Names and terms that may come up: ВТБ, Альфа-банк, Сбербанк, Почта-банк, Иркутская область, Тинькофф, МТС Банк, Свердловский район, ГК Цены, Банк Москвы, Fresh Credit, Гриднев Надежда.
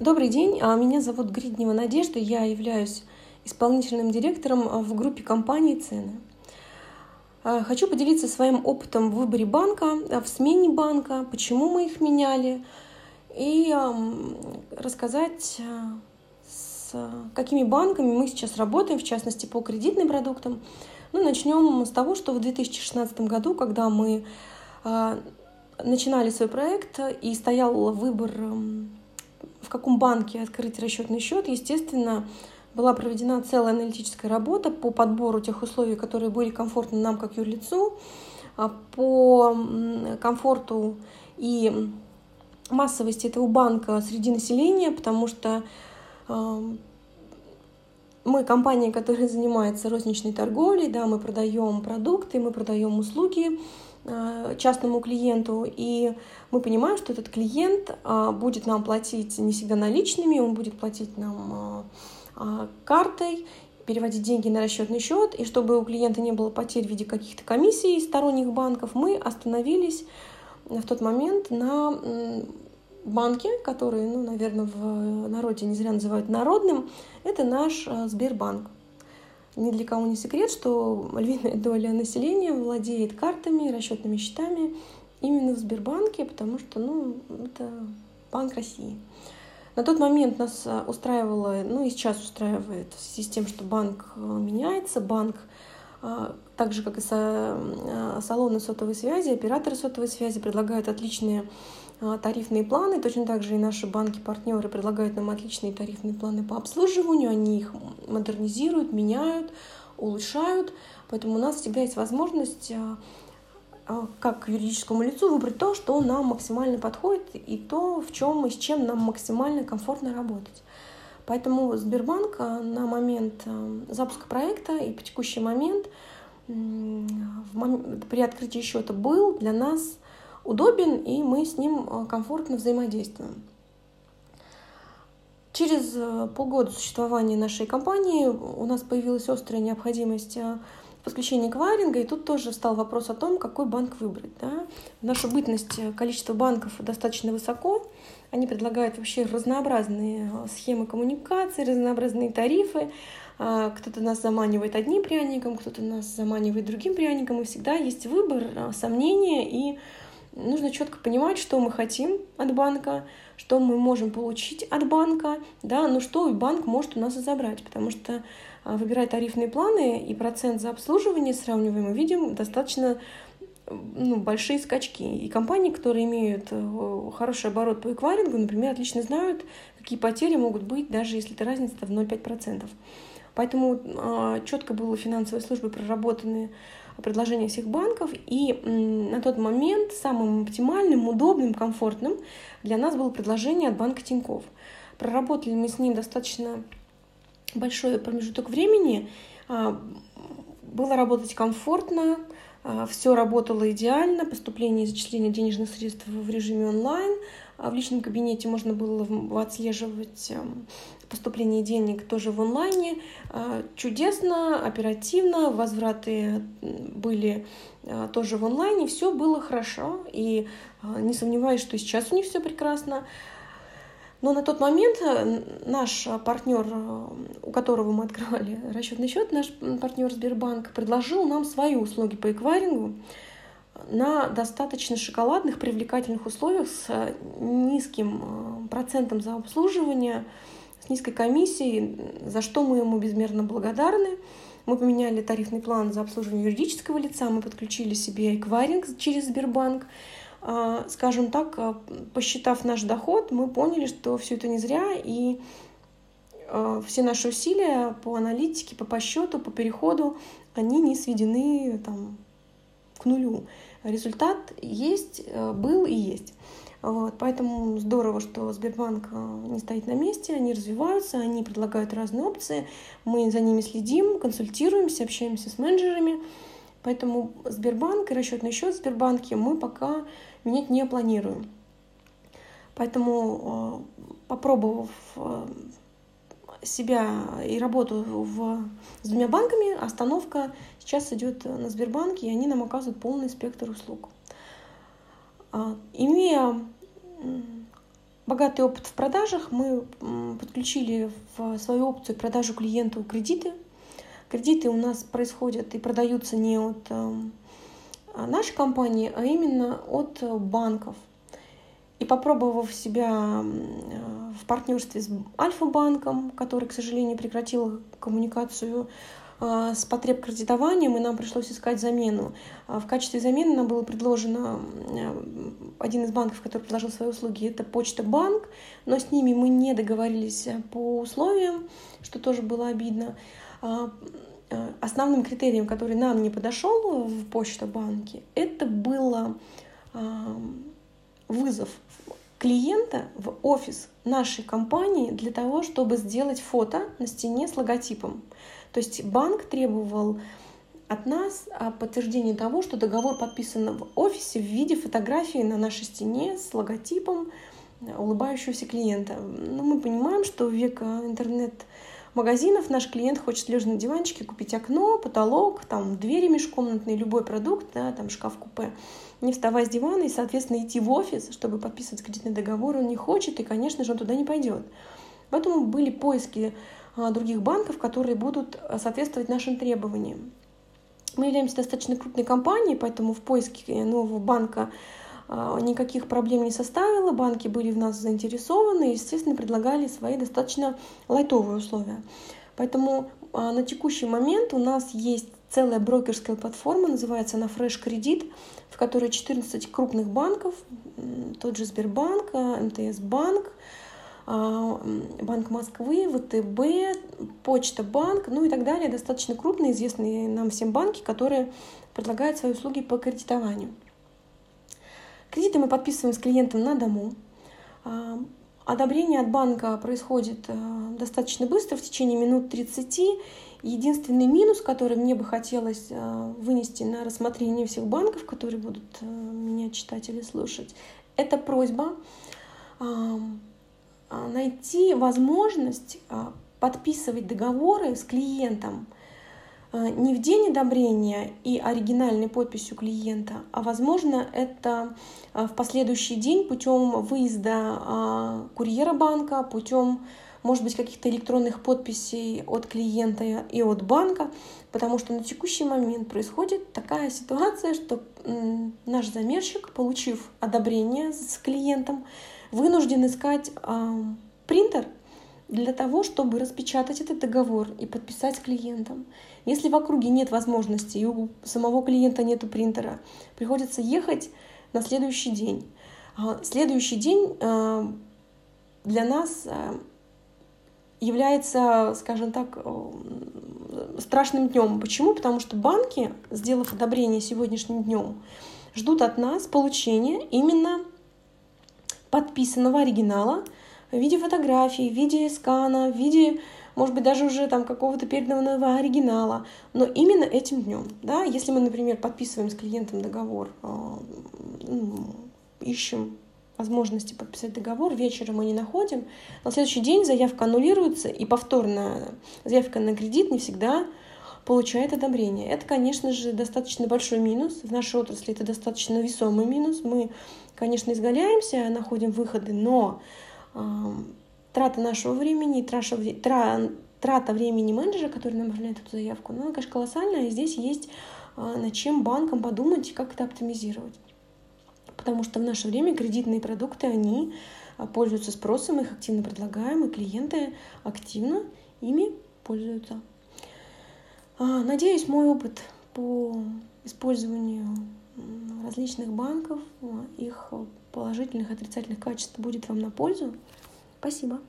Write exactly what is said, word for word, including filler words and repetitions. Добрый день, меня зовут Гриднева Надежда, я являюсь исполнительным директором в группе компании «Цены». Хочу поделиться своим опытом в выборе банка, в смене банка, почему мы их меняли, и рассказать, с какими банками мы сейчас работаем, в частности, по кредитным продуктам. Ну, начнем с того, что в две тысячи шестнадцатом году, когда мы начинали свой проект и стоял выбор, в каком банке открыть расчетный счет, естественно, была проведена целая аналитическая работа по подбору тех условий, которые были комфортны нам как юрлицу, по комфорту и массовости этого банка среди населения, потому что мы компания, которая занимается розничной торговлей, да, мы продаем продукты, мы продаем услуги частному клиенту, и мы понимаем, что этот клиент будет нам платить не всегда наличными, он будет платить нам картой, переводить деньги на расчетный счет, и чтобы у клиента не было потерь в виде каких-то комиссий сторонних банков, мы остановились в тот момент на банке, которые, ну, наверное, в народе не зря называют народным, это наш Сбербанк. Ни для кого не секрет, что львиная доля населения владеет картами, расчетными счетами именно в Сбербанке, потому что, ну, это Банк России. На тот момент нас устраивало, ну и сейчас устраивает в связи с тем, что банк меняется, банк, так же как и со, салоны сотовой связи, операторы сотовой связи предлагают отличные тарифные планы, точно так же и наши банки-партнеры предлагают нам отличные тарифные планы по обслуживанию, они их модернизируют, меняют, улучшают, поэтому у нас всегда есть возможность как юридическому лицу выбрать то, что нам максимально подходит и то, в чем и с чем нам максимально комфортно работать. Поэтому Сбербанк на момент запуска проекта и по текущий момент при открытии счета был для нас удобен, и мы с ним комфортно взаимодействуем. Через полгода существования нашей компании у нас появилась острая необходимость подключение эквайринга, и тут тоже встал вопрос о том, какой банк выбрать. Да? В нашу бытность количество банков достаточно высоко, они предлагают вообще разнообразные схемы коммуникации, разнообразные тарифы, кто-то нас заманивает одним пряником, кто-то нас заманивает другим пряником, и всегда есть выбор, сомнения, и нужно четко понимать, что мы хотим от банка, что мы можем получить от банка, да, ну что и банк может у нас и забрать, потому что выбирая тарифные планы и процент за обслуживание сравниваем, мы видим достаточно ну, большие скачки. И компании, которые имеют хороший оборот по эквайрингу, например, отлично знают, какие потери могут быть, даже если это разница в ноль целых пять десятых процента. Поэтому четко было финансовой службой проработаны предложения всех банков, и на тот момент самым оптимальным, удобным, комфортным для нас было предложение от банка Тинькофф. Проработали мы с ним достаточно большой промежуток времени, было работать комфортно, все работало идеально, поступление и зачисление денежных средств в режиме онлайн, в личном кабинете можно было отслеживать поступление денег тоже в онлайне, чудесно, оперативно, возвраты были тоже в онлайне, все было хорошо, и не сомневаюсь, что сейчас у них все прекрасно. Но на тот момент наш партнер, у которого мы открывали расчетный счет, наш партнер Сбербанк, предложил нам свои услуги по эквайрингу на достаточно шоколадных, привлекательных условиях с низким процентом за обслуживание, с низкой комиссией, за что мы ему безмерно благодарны. Мы поменяли тарифный план за обслуживание юридического лица, мы подключили себе эквайринг через Сбербанк. Скажем так, посчитав наш доход, мы поняли, что все это не зря, и все наши усилия по аналитике, по подсчету, по переходу, они не сведены там, к нулю. Результат есть, был и есть. Вот. Поэтому здорово, что Сбербанк не стоит на месте, они развиваются, они предлагают разные опции, мы за ними следим, консультируемся, общаемся с менеджерами. Поэтому Сбербанк и расчетный счет в Сбербанке мы пока менять не планируем. Поэтому, попробовав себя и работу в, с двумя банками, остановка сейчас идет на Сбербанке, и они нам оказывают полный спектр услуг. Имея богатый опыт в продажах. Мы подключили в свою опцию продажу клиенту кредиты. Кредиты у нас происходят и продаются не от нашей компании, а именно от банков. И попробовав себя в партнерстве с Альфа-банком, который, к сожалению, прекратил коммуникацию с потребкредитованием, и нам пришлось искать замену. В качестве замены нам было предложено один из банков, который предложил свои услуги, это Почта-банк, но с ними мы не договорились по условиям, что тоже было обидно. Основным критерием, который нам не подошел в Почта-банке, это было вызов клиента в офис нашей компании для того, чтобы сделать фото на стене с логотипом. То есть банк требовал от нас подтверждения того, что договор подписан в офисе в виде фотографии на нашей стене с логотипом улыбающегося клиента. Но мы понимаем, что в век интернет-магазинов наш клиент хочет лежа на диванчике купить окно, потолок, там, двери межкомнатные, любой продукт, да, там, шкаф-купе, не вставая с дивана и, соответственно, идти в офис, чтобы подписывать кредитный договор, он не хочет, и, конечно же, он туда не пойдет. Поэтому были поиски других банков, которые будут соответствовать нашим требованиям. Мы являемся достаточно крупной компанией, поэтому в поиске нового банка никаких проблем не составило. Банки были в нас заинтересованы и, естественно, предлагали свои достаточно лайтовые условия. Поэтому на текущий момент у нас есть целая брокерская платформа, называется она Fresh Credit, в которой четырнадцать крупных банков, тот же Сбербанк, эм тэ эс Банк, Банк Москвы, вэ тэ бэ, Почта-банк, ну и так далее. Достаточно крупные, известные нам всем банки, которые предлагают свои услуги по кредитованию. Кредиты мы подписываем с клиентом на дому. Одобрение от банка происходит достаточно быстро, в течение минут тридцати. Единственный минус, который мне бы хотелось вынести на рассмотрение всех банков, которые будут меня читать или слушать, это просьба найти возможность подписывать договоры с клиентом не в день одобрения и оригинальной подписью клиента, а, возможно, это в последующий день путем выезда курьера банка, путем, может быть, каких-то электронных подписей от клиента и от банка, потому что на текущий момент происходит такая ситуация, что наш замерщик, получив одобрение с клиентом, вынужден искать э, принтер для того, чтобы распечатать этот договор и подписать клиентам. Если в округе нет возможности и у самого клиента нет принтера, приходится ехать на следующий день. Следующий день э, для нас э, является, скажем так, э, страшным днем. Почему? Потому что банки, сделав одобрение сегодняшним днем, ждут от нас получения именно подписанного оригинала в виде фотографии, в виде скана, в виде, может быть, даже уже там какого-то переданного оригинала, но именно этим днем. Да? Если мы, например, подписываем с клиентом договор, ищем возможности подписать договор, вечером мы не находим, на следующий день заявка аннулируется, и повторно заявка на кредит не всегда получает одобрение. Это, конечно же, достаточно большой минус. В нашей отрасли это достаточно весомый минус. Мы, конечно, изгаляемся, находим выходы, но э, трата нашего времени, трата, трата времени менеджера, который нам отправляет эту заявку, она, конечно, колоссальная. И здесь есть э, над чем банкам подумать и как это оптимизировать. Потому что в наше время кредитные продукты, они пользуются спросом, их активно предлагаем, и клиенты активно ими пользуются. Надеюсь, мой опыт по использованию различных банков, их положительных и отрицательных качеств будет вам на пользу. Спасибо.